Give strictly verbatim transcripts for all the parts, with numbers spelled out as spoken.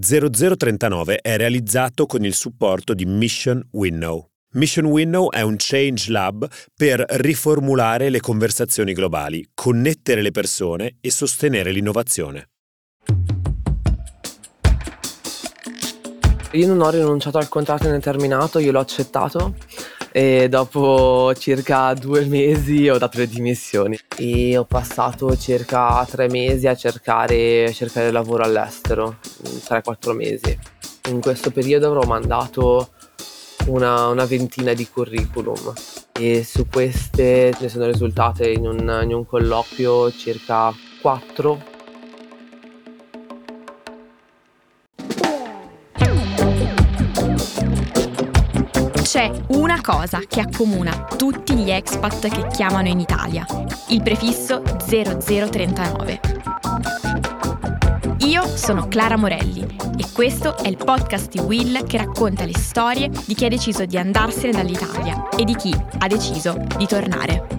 zero zero trentanove è realizzato con il supporto di Mission Winnow. Mission Winnow è un change lab per riformulare le conversazioni globali, connettere le persone e sostenere l'innovazione. Io non ho rinunciato al contratto indeterminato, io l'ho accettato e dopo circa due mesi ho dato le dimissioni e ho passato circa tre mesi a cercare, a cercare lavoro all'estero, tre quattro mesi. In questo periodo avrò mandato Una, una ventina di curriculum e su queste ne sono risultate in un, in un colloquio circa quattro. C'è una cosa che accomuna tutti gli expat che chiamano in Italia, il prefisso zero zero trentanove. Io sono Clara Morelli e questo è il podcast di Will che racconta le storie di chi ha deciso di andarsene dall'Italia e di chi ha deciso di tornare.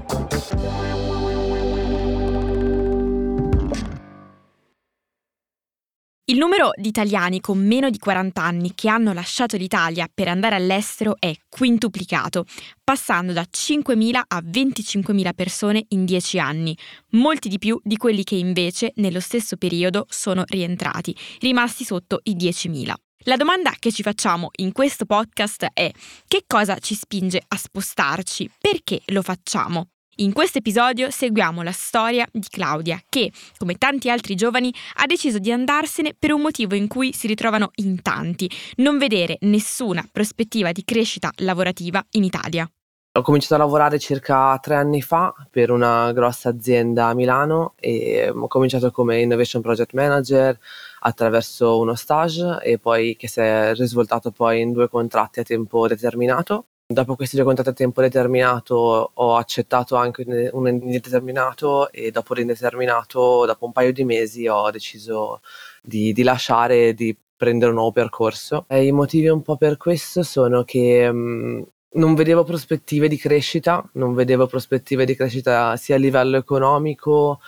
Il numero di italiani con meno di quaranta anni che hanno lasciato l'Italia per andare all'estero è quintuplicato, passando da cinquemila a venticinquemila persone in dieci anni, molti di più di quelli che invece nello stesso periodo sono rientrati, rimasti sotto i diecimila. La domanda che ci facciamo in questo podcast è: che cosa ci spinge a spostarci? Perché lo facciamo? In questo episodio seguiamo la storia di Claudia che, come tanti altri giovani, ha deciso di andarsene per un motivo in cui si ritrovano in tanti: non vedere nessuna prospettiva di crescita lavorativa in Italia. Ho cominciato a lavorare circa tre anni fa per una grossa azienda a Milano e ho cominciato come Innovation Project Manager attraverso uno stage e poi che si è risvoltato poi in due contratti a tempo determinato. Dopo questi due contratti a tempo determinato ho accettato anche un indeterminato e dopo l'indeterminato, dopo un paio di mesi, ho deciso di, di lasciare e di prendere un nuovo percorso. E i motivi un po' per questo sono che mh, non vedevo prospettive di crescita, non vedevo prospettive di crescita sia a livello economico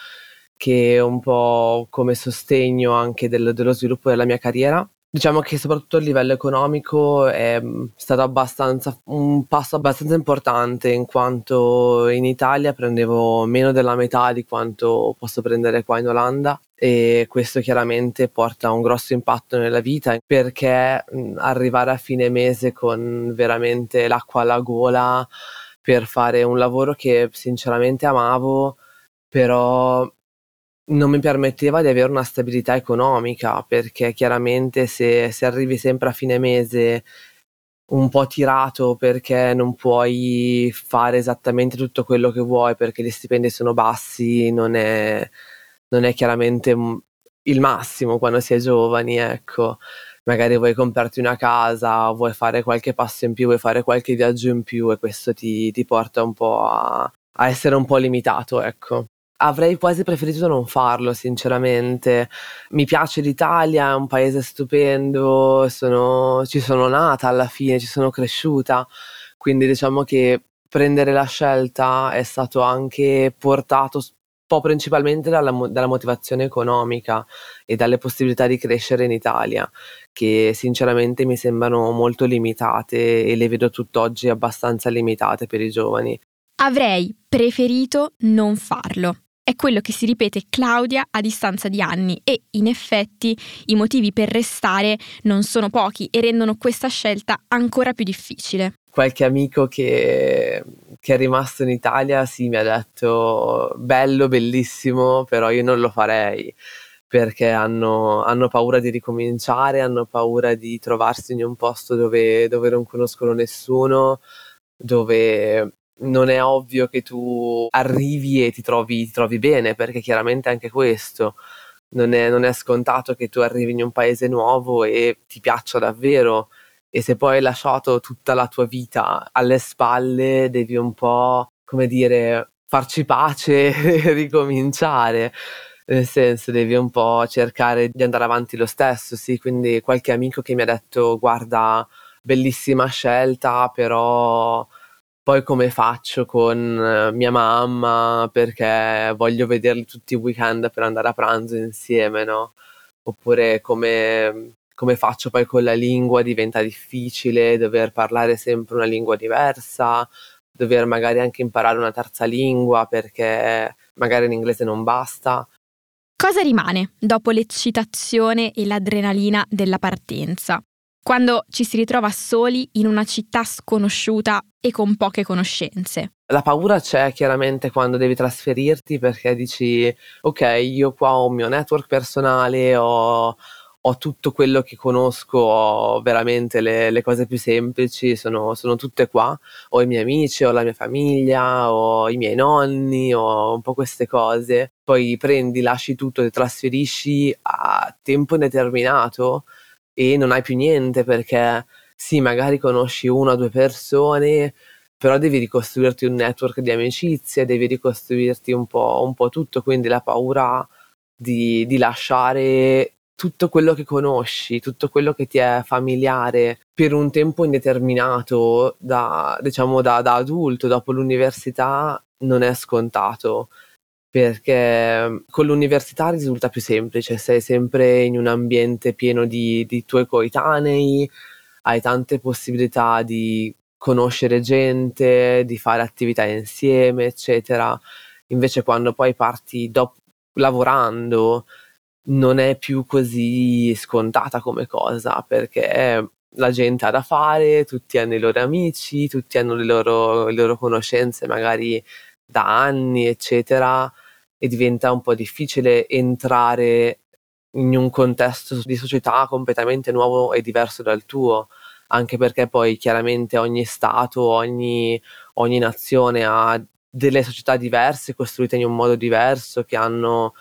che un po' come sostegno anche del, dello sviluppo della mia carriera. Diciamo che soprattutto a livello economico è stato abbastanza un passo abbastanza importante, in quanto in Italia prendevo meno della metà di quanto posso prendere qua in Olanda e questo chiaramente porta un grosso impatto nella vita, perché arrivare a fine mese con veramente l'acqua alla gola per fare un lavoro che sinceramente amavo, però non mi permetteva di avere una stabilità economica, perché chiaramente se, se arrivi sempre a fine mese un po' tirato perché non puoi fare esattamente tutto quello che vuoi perché gli stipendi sono bassi, non è, non è chiaramente il massimo quando si è giovani, ecco. Magari vuoi comprarti una casa, vuoi fare qualche passo in più, vuoi fare qualche viaggio in più e questo ti, ti porta un po' a, a essere un po' limitato, ecco. Avrei quasi preferito non farlo, sinceramente. Mi piace l'Italia, è un paese stupendo, sono, ci sono nata alla fine, ci sono cresciuta, quindi diciamo che prendere la scelta è stato anche portato un po' principalmente dalla, dalla motivazione economica e dalle possibilità di crescere in Italia, che sinceramente mi sembrano molto limitate e le vedo tutt'oggi abbastanza limitate per i giovani. Avrei preferito non farlo. È quello che si ripete Claudia a distanza di anni e, in effetti, i motivi per restare non sono pochi e rendono questa scelta ancora più difficile. Qualche amico che, che è rimasto in Italia sì, mi ha detto bello, bellissimo, però io non lo farei perché hanno, hanno paura di ricominciare, hanno paura di trovarsi in un posto dove, dove non conoscono nessuno, dove non è ovvio che tu arrivi e ti trovi, ti trovi bene, perché chiaramente anche questo non è, non è scontato che tu arrivi in un paese nuovo e ti piaccia davvero, e se poi hai lasciato tutta la tua vita alle spalle devi un po', come dire, farci pace e ricominciare, nel senso devi un po' cercare di andare avanti lo stesso, sì, quindi qualche amico che mi ha detto guarda bellissima scelta però poi come faccio con mia mamma perché voglio vederli tutti i weekend per andare a pranzo insieme, no? Oppure come, come faccio poi con la lingua, diventa difficile dover parlare sempre una lingua diversa, dover magari anche imparare una terza lingua perché magari l'inglese non basta. Cosa rimane dopo l'eccitazione e l'adrenalina della partenza, quando ci si ritrova soli in una città sconosciuta e con poche conoscenze? La paura c'è chiaramente quando devi trasferirti, perché dici ok, io qua ho un mio network personale, ho, ho tutto quello che conosco, ho veramente le, le cose più semplici, sono, sono tutte qua, ho i miei amici, ho la mia famiglia, ho i miei nonni, ho un po' queste cose. Poi prendi, lasci tutto, ti trasferisci a tempo indeterminato e non hai più niente, perché sì, magari conosci una o due persone, però devi ricostruirti un network di amicizie, devi ricostruirti un po', un po' tutto, quindi la paura di, di lasciare tutto quello che conosci, tutto quello che ti è familiare per un tempo indeterminato, da, diciamo da, da adulto, dopo l'università, non è scontato. Perché con l'università risulta più semplice, sei sempre in un ambiente pieno di, di tuoi coetanei, hai tante possibilità di conoscere gente, di fare attività insieme, eccetera. Invece quando poi parti dopo, lavorando, non è più così scontata come cosa, perché la gente ha da fare, tutti hanno i loro amici, tutti hanno le loro, le loro conoscenze magari da anni, eccetera, e diventa un po' difficile entrare in un contesto di società completamente nuovo e diverso dal tuo, anche perché poi chiaramente ogni stato, ogni, ogni nazione ha delle società diverse, costruite in un modo diverso, che hanno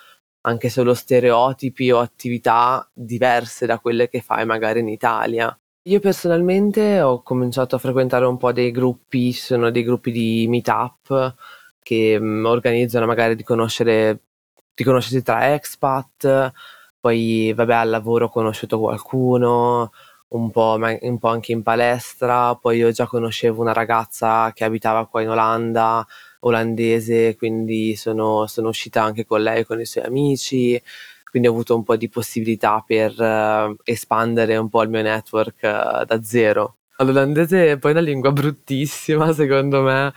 anche solo stereotipi o attività diverse da quelle che fai magari in Italia. Io personalmente ho cominciato a frequentare un po' dei gruppi, ci sono dei gruppi di meetup che organizzano magari di conoscere di conoscersi tra expat, poi vabbè al lavoro ho conosciuto qualcuno, un po', un po' anche in palestra, poi io già conoscevo una ragazza che abitava qua in Olanda, olandese, quindi sono, sono uscita anche con lei, con i suoi amici, quindi ho avuto un po' di possibilità per uh, espandere un po' il mio network uh, da zero. L'olandese è poi una lingua bruttissima secondo me.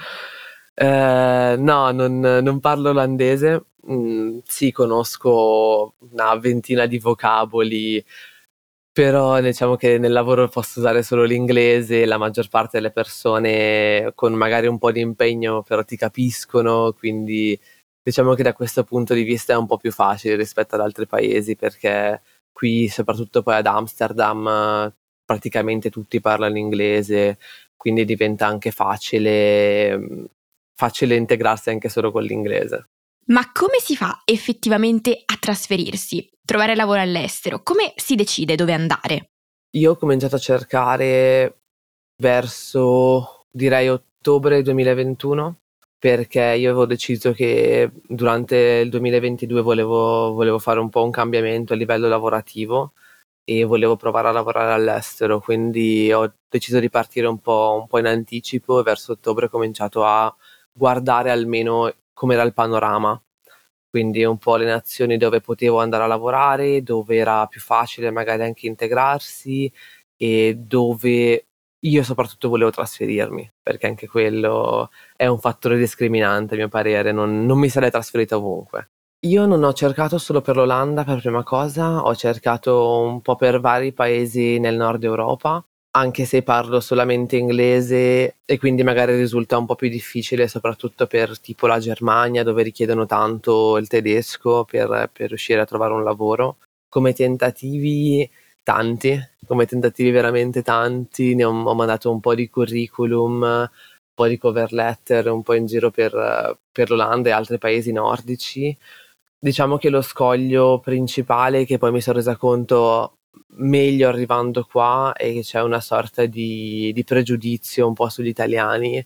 Eh, no, non, non parlo olandese, mm, sì, conosco una ventina di vocaboli, però diciamo che nel lavoro posso usare solo l'inglese, la maggior parte delle persone con magari un po' di impegno però ti capiscono, quindi diciamo che da questo punto di vista è un po' più facile rispetto ad altri paesi, perché qui, soprattutto poi ad Amsterdam, praticamente tutti parlano inglese, quindi diventa anche facile... facile integrarsi anche solo con l'inglese. Ma come si fa effettivamente a trasferirsi, trovare lavoro all'estero? Come si decide dove andare? Io ho cominciato a cercare verso, direi, ottobre duemilaventuno, perché io avevo deciso che durante il duemilaventidue volevo, volevo fare un po' un cambiamento a livello lavorativo e volevo provare a lavorare all'estero, quindi ho deciso di partire un po', un po' in anticipo e verso ottobre ho cominciato a guardare almeno com'era il panorama, quindi un po' le nazioni dove potevo andare a lavorare, dove era più facile magari anche integrarsi e dove io soprattutto volevo trasferirmi, perché anche quello è un fattore discriminante a mio parere, non, non mi sarei trasferita ovunque. Io non ho cercato solo per l'Olanda per prima cosa, ho cercato un po' per vari paesi nel nord Europa, anche se parlo solamente inglese e quindi magari risulta un po' più difficile, soprattutto per tipo la Germania, dove richiedono tanto il tedesco per, per riuscire a trovare un lavoro. Come tentativi tanti, come tentativi veramente tanti, ne ho, ho mandato un po' di curriculum, un po' di cover letter, un po' in giro per, per l'Olanda e altri paesi nordici. Diciamo che lo scoglio principale, che poi mi sono resa conto meglio arrivando qua, e che c'è una sorta di, di pregiudizio un po' sugli italiani,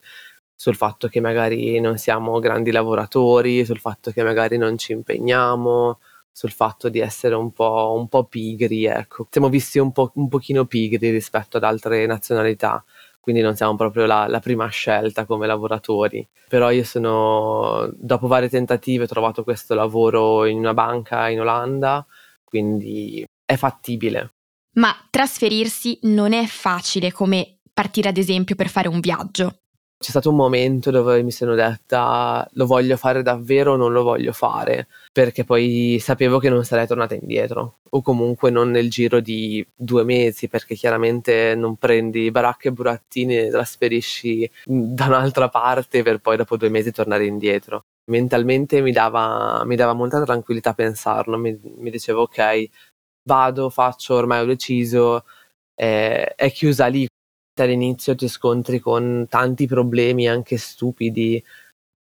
sul fatto che magari non siamo grandi lavoratori, sul fatto che magari non ci impegniamo, sul fatto di essere un po', un po' pigri, ecco. Siamo visti un po', un pochino pigri rispetto ad altre nazionalità, quindi non siamo proprio la, la prima scelta come lavoratori. Però io sono, dopo vari tentativi, ho trovato questo lavoro in una banca in Olanda, quindi è fattibile. ma trasferirsi non è facile come partire ad esempio per fare un viaggio. C'è stato un momento dove mi sono detta lo voglio fare davvero o non lo voglio fare, perché poi sapevo che non sarei tornata indietro o comunque non nel giro di due mesi, perché chiaramente non prendi baracche e burattini e trasferisci da un'altra parte per poi dopo due mesi tornare indietro. Mentalmente mi dava, mi dava molta tranquillità pensarlo, mi, mi dicevo ok, vado, faccio, ormai ho deciso, eh, è chiusa lì. All'inizio ti scontri con tanti problemi anche stupidi,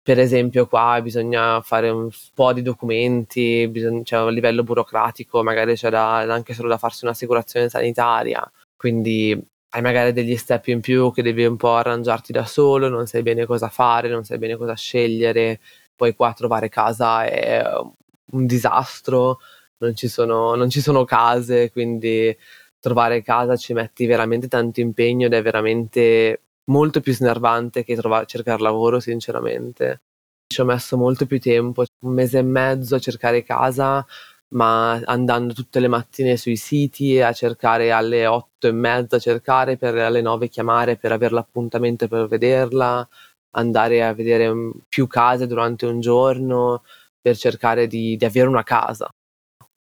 per esempio qua bisogna fare un po' di documenti, bisogna, cioè, a livello burocratico magari c'è da, anche solo da farsi un'assicurazione sanitaria, quindi hai magari degli step in più che devi un po' arrangiarti da solo, non sai bene cosa fare, non sai bene cosa scegliere, poi qua trovare casa è un disastro, non ci sono, non ci sono case, quindi... Trovare casa ci metti veramente tanto impegno ed è veramente molto più snervante che trovare, cercare lavoro, sinceramente. Ci ho messo molto più tempo, un mese e mezzo a cercare casa, ma andando tutte le mattine sui siti a cercare alle otto e mezza, a cercare per alle nove chiamare per avere l'appuntamento per vederla, andare a vedere più case durante un giorno per cercare di, di avere una casa.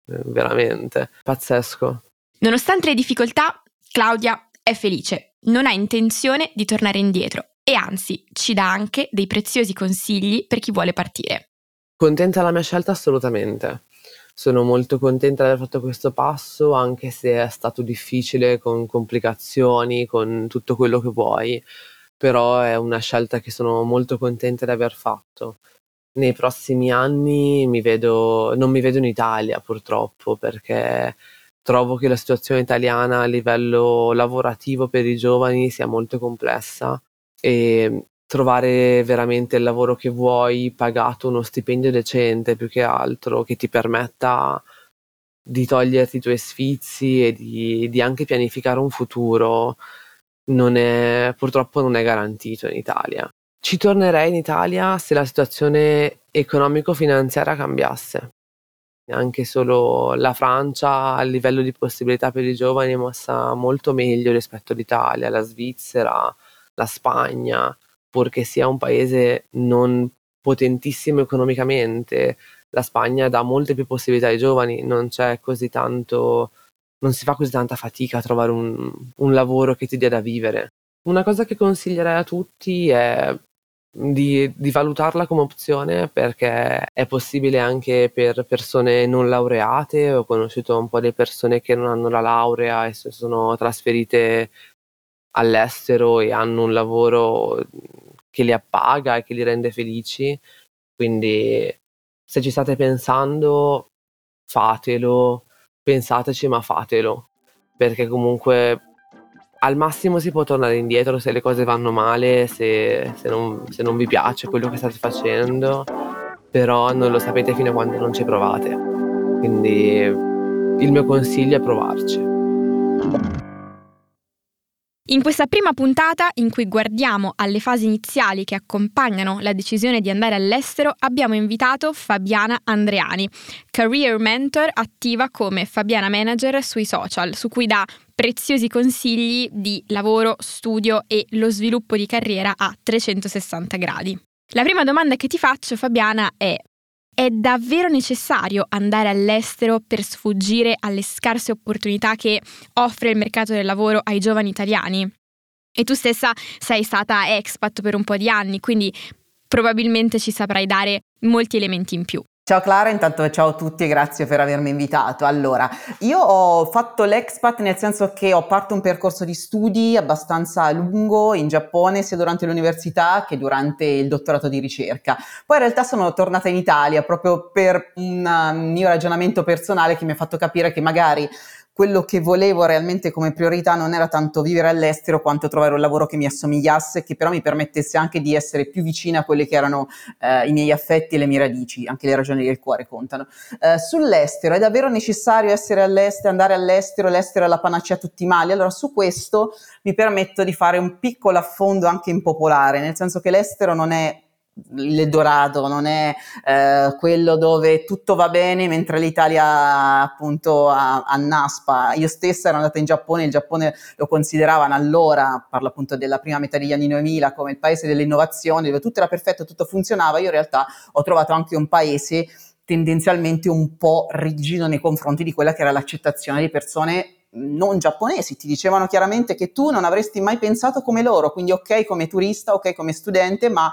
Veramente, pazzesco. Nonostante le difficoltà, Claudia è felice, non ha intenzione di tornare indietro e anzi ci dà anche dei preziosi consigli per chi vuole partire. Contenta della mia scelta? Assolutamente. Sono molto contenta di aver fatto questo passo, anche se è stato difficile, con complicazioni, con tutto quello che vuoi, però è una scelta che sono molto contenta di aver fatto. Nei prossimi anni mi vedo, non mi vedo in Italia purtroppo, perché... Trovo che la situazione italiana a livello lavorativo per i giovani sia molto complessa e trovare veramente il lavoro che vuoi, pagato uno stipendio decente più che altro, che ti permetta di toglierti i tuoi sfizi e di, di anche pianificare un futuro, non è, purtroppo non è garantito in Italia. Ci tornerei in Italia se la situazione economico-finanziaria cambiasse. Anche solo la Francia a livello di possibilità per i giovani è mossa molto meglio rispetto all'Italia, la Svizzera, la Spagna, purché sia un paese non potentissimo economicamente. La Spagna dà molte più possibilità ai giovani, non c'è così tanto, non si fa così tanta fatica a trovare un, un lavoro che ti dia da vivere. Una cosa che consiglierei a tutti è Di, di valutarla come opzione, perché è possibile anche per persone non laureate. Ho conosciuto un po' di persone che non hanno la laurea e sono trasferite all'estero e hanno un lavoro che li appaga e che li rende felici, quindi se ci state pensando fatelo, pensateci ma fatelo, perché comunque al massimo si può tornare indietro se le cose vanno male, se, se, non, se non vi piace quello che state facendo, però non lo sapete fino a quando non ci provate. Quindi il mio consiglio è provarci. In questa prima puntata, in cui guardiamo alle fasi iniziali che accompagnano la decisione di andare all'estero, abbiamo invitato Fabiana Andreani, career mentor attiva come Fabiana Manager sui social, su cui dà preziosi consigli di lavoro, studio e lo sviluppo di carriera a trecentosessanta gradi. La prima domanda che ti faccio, Fabiana, è: è davvero necessario andare all'estero per sfuggire alle scarse opportunità che offre il mercato del lavoro ai giovani italiani? E tu stessa sei stata expat per un po' di anni, quindi probabilmente ci saprai dare molti elementi in più. Ciao Clara, intanto ciao a tutti e grazie per avermi invitato. Allora, io ho fatto l'expat nel senso che ho fatto un percorso di studi abbastanza lungo in Giappone, sia durante l'università che durante il dottorato di ricerca. Poi in realtà sono tornata in Italia proprio per un mio ragionamento personale che mi ha fatto capire che magari quello che volevo realmente come priorità non era tanto vivere all'estero quanto trovare un lavoro che mi assomigliasse, che però mi permettesse anche di essere più vicina a quelli che erano eh, i miei affetti e le mie radici, anche le ragioni del cuore contano. Eh, sull'estero, è davvero necessario essere all'estero, andare all'estero, l'estero è la panacea a tutti i mali? Allora su questo mi permetto di fare un piccolo affondo anche impopolare, nel senso che l'estero non è l'Eldorado, non è eh, quello dove tutto va bene mentre l'Italia appunto annaspa. Io stessa ero andata in Giappone, il Giappone lo consideravano allora, parlo appunto della prima metà degli anni duemila, come il paese delle innovazioni, dove tutto era perfetto, tutto funzionava. Io in realtà ho trovato anche un paese tendenzialmente un po' rigido nei confronti di quella che era l'accettazione di persone non giapponesi. Ti dicevano chiaramente che tu non avresti mai pensato come loro, quindi ok come turista, ok come studente, ma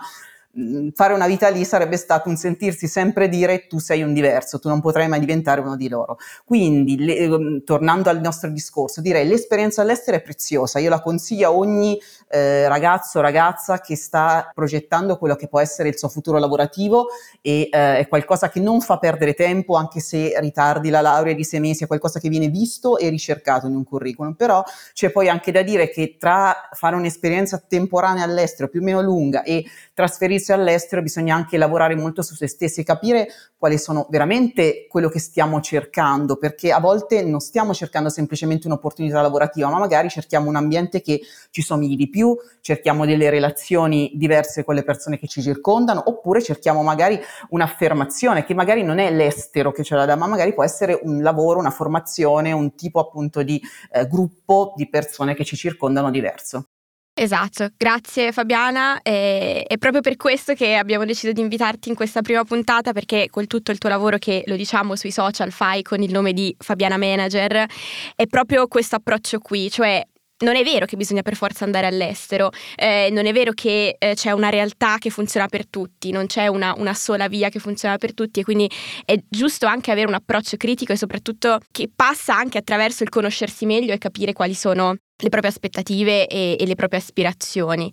fare una vita lì sarebbe stato un sentirsi sempre dire tu sei un diverso, tu non potrai mai diventare uno di loro. Quindi le, tornando al nostro discorso, direi l'esperienza all'estero è preziosa, io la consiglio a ogni eh, ragazzo o ragazza che sta progettando quello che può essere il suo futuro lavorativo, e eh, è qualcosa che non fa perdere tempo, anche se ritardi la laurea di sei mesi, è qualcosa che viene visto e ricercato in un curriculum. Però c'è poi anche da dire che tra fare un'esperienza temporanea all'estero più o meno lunga e trasferirsi all'estero bisogna anche lavorare molto su se stessi e capire quali sono veramente quello che stiamo cercando, perché a volte non stiamo cercando semplicemente un'opportunità lavorativa, ma magari cerchiamo un ambiente che ci somigli di più, cerchiamo delle relazioni diverse con le persone che ci circondano, oppure cerchiamo magari un'affermazione che magari non è l'estero che ce la dà, ma magari può essere un lavoro, una formazione, un tipo appunto di eh, gruppo di persone che ci circondano diverso. Esatto, grazie Fabiana, e, è proprio per questo che abbiamo deciso di invitarti in questa prima puntata, perché quel tutto il tuo lavoro che, lo diciamo, sui social fai con il nome di Fabiana Manager è proprio questo approccio qui, cioè non è vero che bisogna per forza andare all'estero, eh, non è vero che eh, c'è una realtà che funziona per tutti, non c'è una, una sola via che funziona per tutti, e quindi è giusto anche avere un approccio critico e soprattutto che passa anche attraverso il conoscersi meglio e capire quali sono le proprie aspettative e, e le proprie aspirazioni.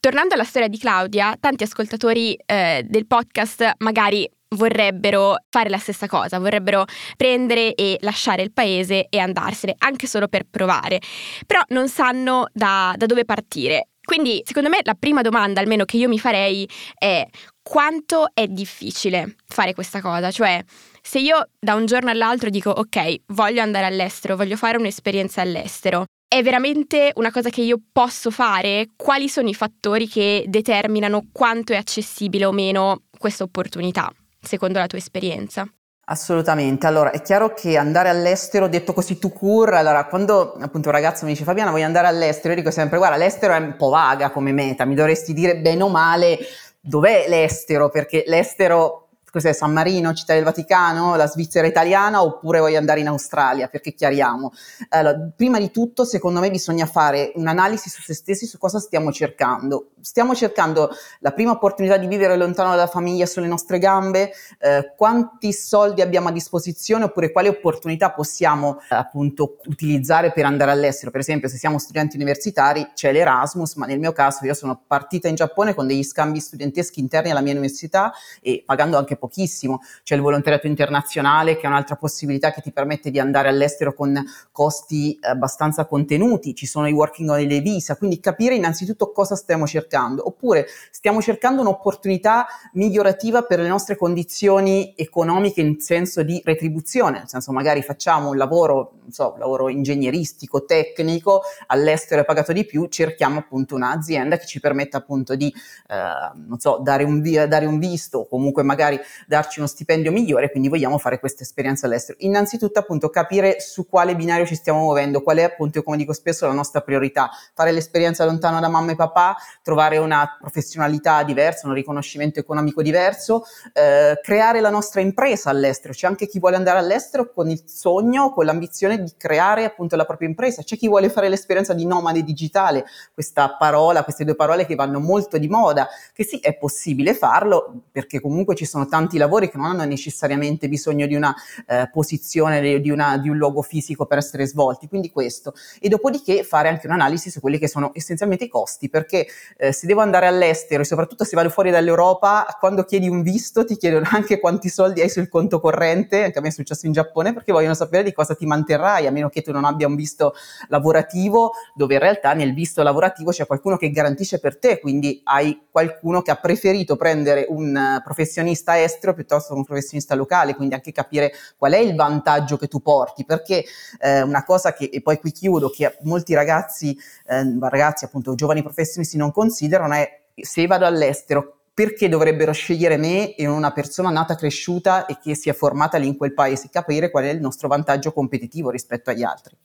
Tornando alla storia di Claudia, tanti ascoltatori eh, del podcast magari vorrebbero fare la stessa cosa, vorrebbero prendere e lasciare il paese e andarsene, anche solo per provare, però non sanno da, da dove partire. Quindi secondo me la prima domanda, almeno che io mi farei, è quanto è difficile fare questa cosa? Cioè, se io da un giorno all'altro dico ok, voglio andare all'estero, voglio fare un'esperienza all'estero, è veramente una cosa che io posso fare? Quali sono i fattori che determinano quanto è accessibile o meno questa opportunità, secondo la tua esperienza? Assolutamente, allora è chiaro che andare all'estero detto così tout court, allora quando appunto un ragazzo mi dice Fabiana voglio andare all'estero, io dico sempre guarda l'estero è un po' vaga come meta, mi dovresti dire bene o male dov'è l'estero, perché l'estero cos'è, San Marino, Città del Vaticano, la Svizzera italiana, oppure voglio andare in Australia, perché chiariamo. Allora, prima di tutto, secondo me, bisogna fare un'analisi su se stessi, su cosa stiamo cercando. Stiamo cercando la prima opportunità di vivere lontano dalla famiglia sulle nostre gambe, eh, quanti soldi abbiamo a disposizione, oppure quali opportunità possiamo eh, appunto utilizzare per andare all'estero. Per esempio, se siamo studenti universitari c'è l'Erasmus, ma nel mio caso io sono partita in Giappone con degli scambi studenteschi interni alla mia università e pagando anche pochissimo. C'è il volontariato internazionale, che è un'altra possibilità che ti permette di andare all'estero con costi abbastanza contenuti. Ci sono i working holiday visa, quindi capire innanzitutto cosa stiamo cercando. Oppure stiamo cercando un'opportunità migliorativa per le nostre condizioni economiche in senso di retribuzione, nel senso magari facciamo un lavoro, non so, un lavoro ingegneristico, tecnico, all'estero è pagato di più, cerchiamo appunto un'azienda che ci permetta appunto di eh, non so, dare un, dare un visto, o comunque magari darci uno stipendio migliore, quindi vogliamo fare questa esperienza all'estero. Innanzitutto appunto capire su quale binario ci stiamo muovendo, qual è appunto, come dico spesso, la nostra priorità: fare l'esperienza lontano da mamma e papà, trovare una professionalità diversa, un riconoscimento economico diverso, eh, creare la nostra impresa all'estero. C'è anche chi vuole andare all'estero con il sogno, con l'ambizione di creare appunto la propria impresa, c'è chi vuole fare l'esperienza di nomade digitale, questa parola, queste due parole che vanno molto di moda, che sì, è possibile farlo, perché comunque ci sono tanti lavori che non hanno necessariamente bisogno di una eh, posizione, di, una, di un luogo fisico per essere svolti, quindi questo. E dopodiché fare anche un'analisi su quelli che sono essenzialmente i costi, perché eh, se devo andare all'estero e soprattutto se vado fuori dall'Europa, quando chiedi un visto ti chiedono anche quanti soldi hai sul conto corrente, anche a me è successo in Giappone, perché vogliono sapere di cosa ti manterrai, a meno che tu non abbia un visto lavorativo, dove in realtà nel visto lavorativo c'è qualcuno che garantisce per te, quindi hai qualcuno che ha preferito prendere un professionista estero piuttosto che un professionista locale, quindi anche capire qual è il vantaggio che tu porti, perché eh, una cosa che, e poi qui chiudo, che molti ragazzi, eh, ragazzi appunto giovani professionisti non considerano è: se vado all'estero perché dovrebbero scegliere me e una persona nata, cresciuta e che si è formata lì in quel paese, capire qual è il nostro vantaggio competitivo rispetto agli altri.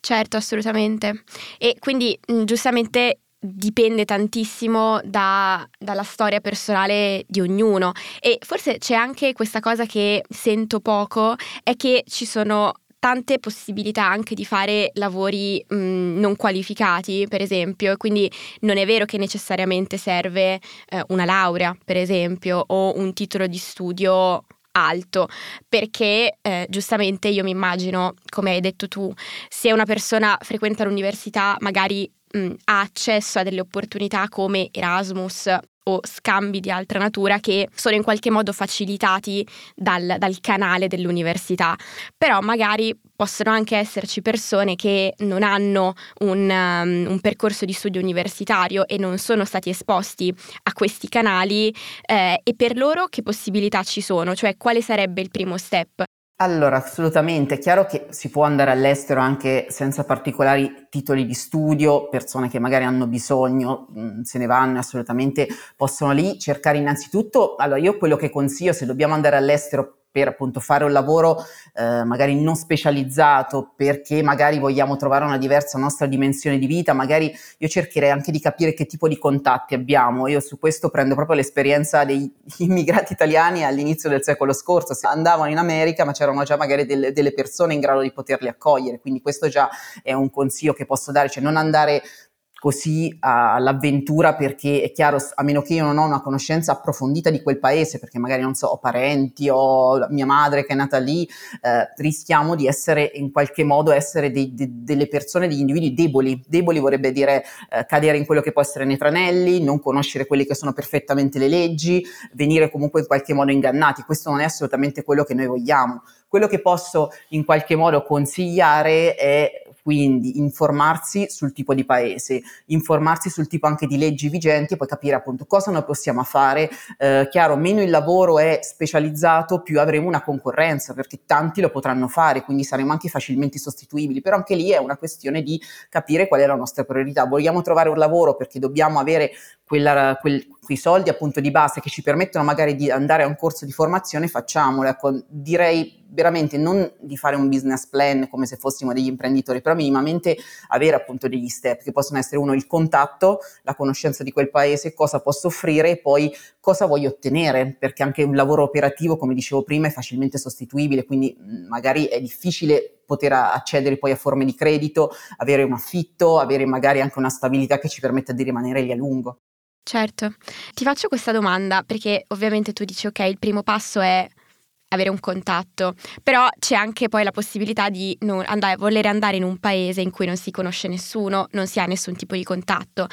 Certo, assolutamente. E quindi giustamente dipende tantissimo da, dalla storia personale di ognuno, e forse c'è anche questa cosa che sento poco, è che ci sono tante possibilità anche di fare lavori mh, non qualificati, per esempio, e quindi non è vero che necessariamente serve eh, una laurea, per esempio, o un titolo di studio alto, perché eh, giustamente io mi immagino, come hai detto tu, se una persona frequenta l'università magari mh, ha accesso a delle opportunità come Erasmus o scambi di altra natura che sono in qualche modo facilitati dal, dal canale dell'università, però magari possono anche esserci persone che non hanno un, um, un percorso di studio universitario e non sono stati esposti a questi canali, eh, e per loro che possibilità ci sono? Cioè, quale sarebbe il primo step? Allora, assolutamente, è chiaro che si può andare all'estero anche senza particolari titoli di studio, persone che magari hanno bisogno mh, se ne vanno, assolutamente possono lì cercare innanzitutto. Allora, io quello che consiglio, se dobbiamo andare all'estero per appunto fare un lavoro eh, magari non specializzato, perché magari vogliamo trovare una diversa nostra dimensione di vita, magari io cercherei anche di capire che tipo di contatti abbiamo. Io su questo prendo proprio l'esperienza degli immigrati italiani all'inizio del secolo scorso. Andavano in America, ma c'erano già magari delle, delle persone in grado di poterli accogliere, quindi questo già è un consiglio che posso dare, cioè non andare così all'avventura, perché è chiaro, a meno che io non ho una conoscenza approfondita di quel paese, perché magari non so, ho parenti, ho mia madre che è nata lì, eh, rischiamo di essere in qualche modo essere dei, de, delle persone, degli individui deboli. Deboli vorrebbe dire eh, cadere in quello che può essere nei tranelli, non conoscere quelle che sono perfettamente le leggi, venire comunque in qualche modo ingannati. Questo non è assolutamente quello che noi vogliamo. Quello che posso in qualche modo consigliare è quindi informarsi sul tipo di paese, informarsi sul tipo anche di leggi vigenti e poi capire appunto cosa noi possiamo fare. Eh, chiaro, meno il lavoro è specializzato, più avremo una concorrenza, perché tanti lo potranno fare, quindi saremo anche facilmente sostituibili, però anche lì è una questione di capire qual è la nostra priorità. Vogliamo trovare un lavoro perché dobbiamo avere quella, quel, quei soldi appunto di base che ci permettono magari di andare a un corso di formazione, facciamola. Direi veramente non di fare un business plan come se fossimo degli imprenditori, però minimamente avere appunto degli step che possono essere: uno, il contatto, la conoscenza di quel paese, cosa posso offrire e poi cosa voglio ottenere, perché anche un lavoro operativo, come dicevo prima, è facilmente sostituibile, quindi magari è difficile poter accedere poi a forme di credito, avere un affitto, avere magari anche una stabilità che ci permetta di rimanere lì a lungo. Certo. Ti faccio questa domanda perché ovviamente tu dici ok, il primo passo è avere un contatto, però c'è anche poi la possibilità di non andare, voler andare in un paese in cui non si conosce nessuno, non si ha nessun tipo di contatto.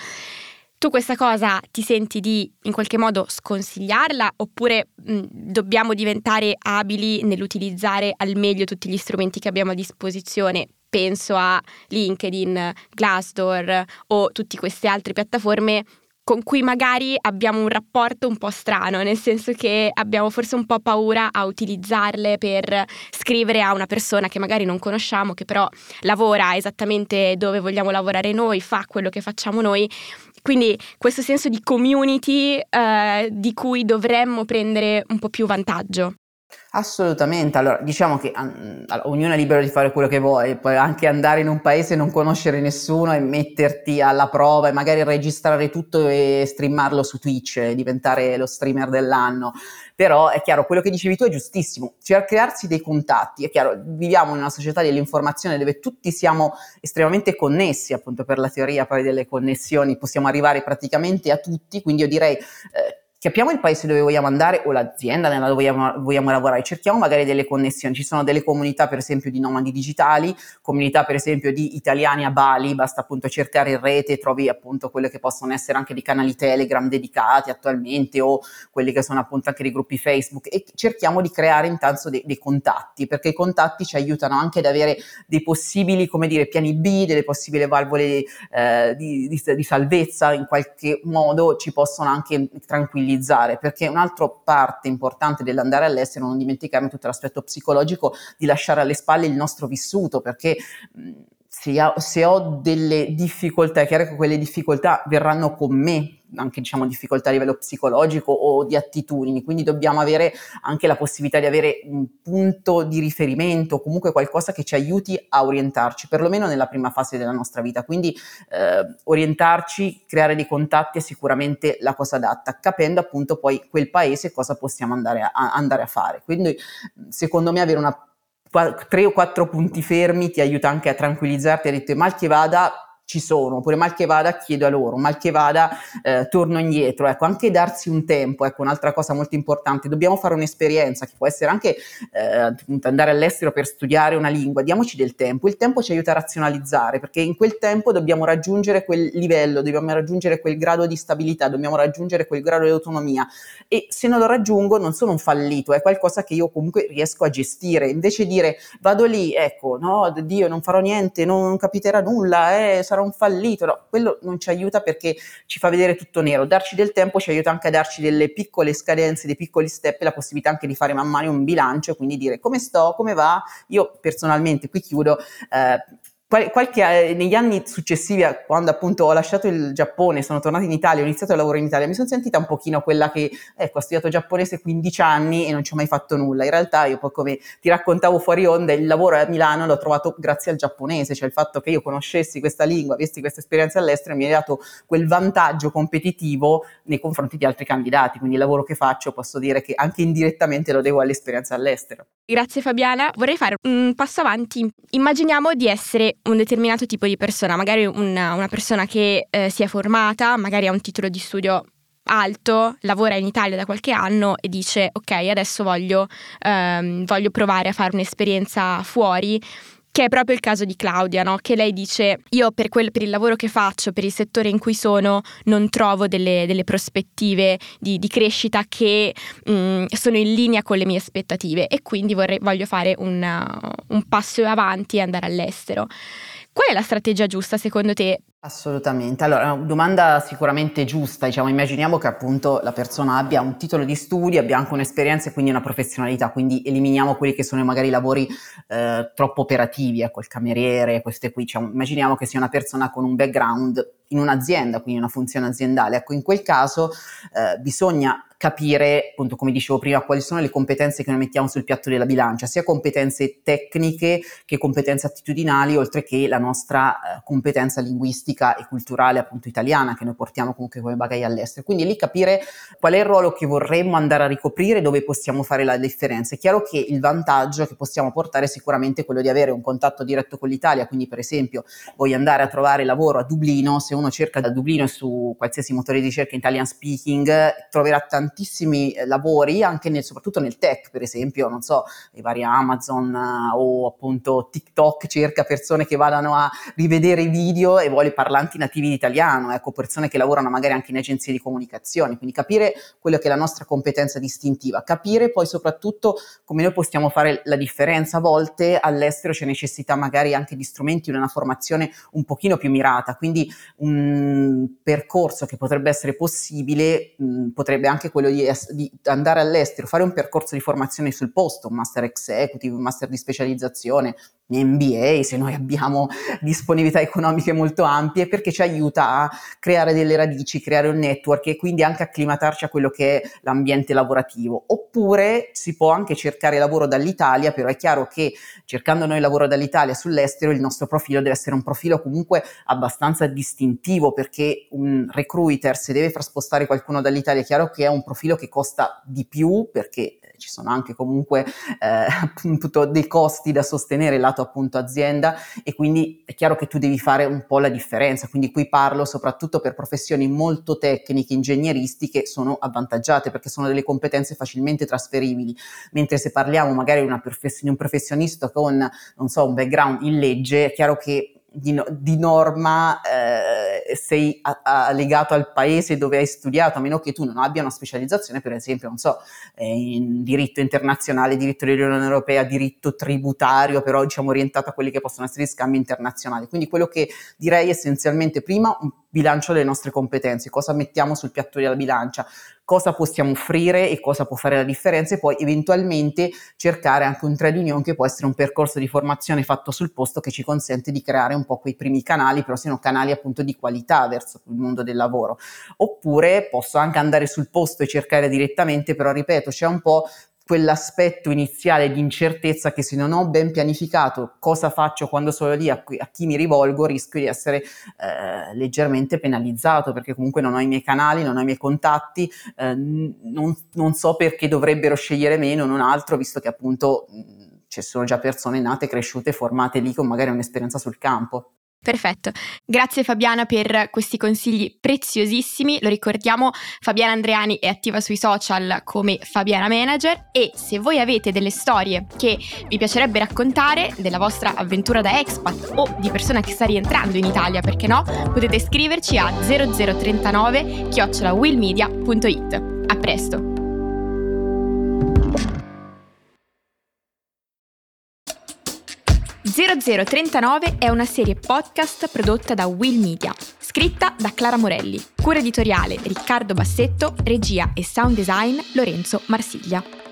Tu questa cosa ti senti di in qualche modo sconsigliarla, oppure mh, dobbiamo diventare abili nell'utilizzare al meglio tutti gli strumenti che abbiamo a disposizione? Penso a LinkedIn, Glassdoor o tutte queste altre piattaforme con cui magari abbiamo un rapporto un po' strano, nel senso che abbiamo forse un po' paura a utilizzarle per scrivere a una persona che magari non conosciamo, che però lavora esattamente dove vogliamo lavorare noi, fa quello che facciamo noi. Quindi questo senso di community eh, di cui dovremmo prendere un po' più vantaggio. Assolutamente. Allora, diciamo che um, ognuno è libero di fare quello che vuole, poi anche andare in un paese e non conoscere nessuno e metterti alla prova e magari registrare tutto e streamarlo su Twitch e diventare lo streamer dell'anno. Però è chiaro, quello che dicevi tu è giustissimo, cioè crearsi dei contatti. È chiaro, viviamo in una società dell'informazione dove tutti siamo estremamente connessi, appunto per la teoria poi delle connessioni possiamo arrivare praticamente a tutti, quindi io direi eh, capiamo il paese dove vogliamo andare o l'azienda nella dove vogliamo, vogliamo lavorare, cerchiamo magari delle connessioni. Ci sono delle comunità per esempio di nomadi digitali, comunità per esempio di italiani a Bali, basta appunto cercare in rete, trovi appunto quelle che possono essere anche dei canali Telegram dedicati attualmente o quelli che sono appunto anche dei gruppi Facebook, e cerchiamo di creare intanto dei, dei contatti, perché i contatti ci aiutano anche ad avere dei possibili, come dire, piani B, delle possibili valvole eh, di, di, di salvezza, in qualche modo ci possono anche tranquillizzare, perché un'altra parte importante dell'andare all'estero, non dimentichiamo tutto l'aspetto psicologico, di lasciare alle spalle il nostro vissuto, perché mh, se ho, se ho delle difficoltà, è chiaro che quelle difficoltà verranno con me, anche diciamo difficoltà a livello psicologico o di attitudini, quindi dobbiamo avere anche la possibilità di avere un punto di riferimento, comunque qualcosa che ci aiuti a orientarci, perlomeno nella prima fase della nostra vita, quindi eh, orientarci, creare dei contatti è sicuramente la cosa adatta, capendo appunto poi quel paese cosa possiamo andare a, a, andare a fare, quindi secondo me avere una tre o quattro punti fermi ti aiuta anche a tranquillizzarti, a dire mal che vada ci sono, oppure mal che vada chiedo a loro, mal che vada eh, torno indietro, ecco, anche darsi un tempo, ecco un'altra cosa molto importante, dobbiamo fare un'esperienza che può essere anche eh, andare all'estero per studiare una lingua, diamoci del tempo, il tempo ci aiuta a razionalizzare, perché in quel tempo dobbiamo raggiungere quel livello, dobbiamo raggiungere quel grado di stabilità, dobbiamo raggiungere quel grado di autonomia, e se non lo raggiungo non sono un fallito, è qualcosa che io comunque riesco a gestire, invece dire vado lì, ecco, no, Dio, non farò niente, non capiterà nulla, eh, sarà un fallito, no, quello non ci aiuta perché ci fa vedere tutto nero, darci del tempo ci aiuta anche a darci delle piccole scadenze, dei piccoli step e la possibilità anche di fare man mano un bilancio, quindi dire come sto, come va, io personalmente qui chiudo, eh, Qualche, negli anni successivi a quando appunto ho lasciato il Giappone, sono tornata in Italia, ho iniziato a lavorare in Italia, mi sono sentita un pochino quella che, ecco, ho studiato giapponese quindici anni e non ci ho mai fatto nulla, in realtà io poi come ti raccontavo fuori onda il lavoro a Milano l'ho trovato grazie al giapponese, cioè il fatto che io conoscessi questa lingua, avessi questa esperienza all'estero mi ha dato quel vantaggio competitivo nei confronti di altri candidati, quindi il lavoro che faccio posso dire che anche indirettamente lo devo all'esperienza all'estero. Grazie Fabiana, vorrei fare un passo avanti, immaginiamo di essere un determinato tipo di persona, magari una, una persona che eh, si è formata, magari ha un titolo di studio alto, lavora in Italia da qualche anno e dice ok adesso voglio, ehm, voglio provare a fare un'esperienza fuori, che è proprio il caso di Claudia, no? Che lei dice io per, quel, per il lavoro che faccio, per il settore in cui sono non trovo delle, delle prospettive di, di crescita che mh, sono in linea con le mie aspettative e quindi vorrei, voglio fare una, un passo avanti e andare all'estero. Qual è la strategia giusta secondo te? Assolutamente, allora domanda sicuramente giusta, diciamo immaginiamo che appunto la persona abbia un titolo di studio, abbia anche un'esperienza e quindi una professionalità, quindi eliminiamo quelli che sono magari lavori eh, troppo operativi, ecco il cameriere, queste qui, diciamo, immaginiamo che sia una persona con un background in un'azienda, quindi una funzione aziendale, ecco in quel caso eh, bisogna capire appunto come dicevo prima quali sono le competenze che noi mettiamo sul piatto della bilancia, sia competenze tecniche che competenze attitudinali, oltre che la nostra eh, competenza linguistica e culturale appunto italiana che noi portiamo comunque come bagaglio all'estero, quindi lì capire qual è il ruolo che vorremmo andare a ricoprire, dove possiamo fare la differenza. È chiaro che il vantaggio che possiamo portare è sicuramente quello di avere un contatto diretto con l'Italia, quindi per esempio voglio andare a trovare lavoro a Dublino, se uno cerca da Dublino su qualsiasi motore di ricerca Italian speaking troverà tanti tantissimi lavori anche nel, soprattutto nel tech, per esempio, non so, i vari Amazon o appunto TikTok cerca persone che vadano a rivedere i video e vuole parlanti nativi di italiano, ecco persone che lavorano magari anche in agenzie di comunicazione, quindi capire quella che è la nostra competenza distintiva, capire poi soprattutto come noi possiamo fare la differenza, a volte all'estero c'è necessità magari anche di strumenti, una formazione un pochino più mirata, quindi un percorso che potrebbe essere possibile, mh, potrebbe anche quello di, di andare all'estero, fare un percorso di formazione sul posto, un master executive, un master di specializzazione, M B A, se noi abbiamo disponibilità economiche molto ampie, perché ci aiuta a creare delle radici, creare un network e quindi anche acclimatarci a quello che è l'ambiente lavorativo. Oppure si può anche cercare lavoro dall'Italia, però è chiaro che cercando noi lavoro dall'Italia sull'estero il nostro profilo deve essere un profilo comunque abbastanza distintivo, perché un recruiter se deve traspostare qualcuno dall'Italia è chiaro che è un profilo che costa di più, perché ci sono anche comunque eh, appunto dei costi da sostenere lato appunto azienda, e quindi è chiaro che tu devi fare un po' la differenza, quindi qui parlo soprattutto per professioni molto tecniche, ingegneristiche sono avvantaggiate perché sono delle competenze facilmente trasferibili, mentre se parliamo magari di, una profes- di un professionista con non so un background in legge è chiaro che Di, no, di norma eh, sei a, a legato al paese dove hai studiato, a meno che tu non abbia una specializzazione, per esempio, non so, eh, in diritto internazionale, diritto dell'Unione Europea, diritto tributario, però diciamo orientato a quelli che possono essere gli scambi internazionali. Quindi quello che direi essenzialmente prima, un bilancia delle nostre competenze, cosa mettiamo sul piatto della bilancia, cosa possiamo offrire e cosa può fare la differenza, e poi eventualmente cercare anche un trade union, che può essere un percorso di formazione fatto sul posto che ci consente di creare un po' quei primi canali, però siano canali appunto di qualità verso il mondo del lavoro. Oppure posso anche andare sul posto e cercare direttamente, però ripeto, c'è un po' quell'aspetto iniziale di incertezza che, se non ho ben pianificato cosa faccio quando sono lì, a, cui, a chi mi rivolgo, rischio di essere eh, leggermente penalizzato, perché comunque non ho i miei canali, non ho i miei contatti, eh, non, non so perché dovrebbero scegliere me, non un altro, visto che appunto mh, ci sono già persone nate, cresciute, formate lì, con magari un'esperienza sul campo. Perfetto, grazie Fabiana per questi consigli preziosissimi. Lo ricordiamo, Fabiana Andreani è attiva sui social come Fabiana Manager, e se voi avete delle storie che vi piacerebbe raccontare della vostra avventura da expat o di persona che sta rientrando in Italia, perché no, potete scriverci a zero zero trentanove chiocciola willmedia punto it. A presto! zero zero trentanove è una serie podcast prodotta da Will Media, scritta da Clara Morelli, cura editoriale Riccardo Bassetto, regia e sound design Lorenzo Marsiglia.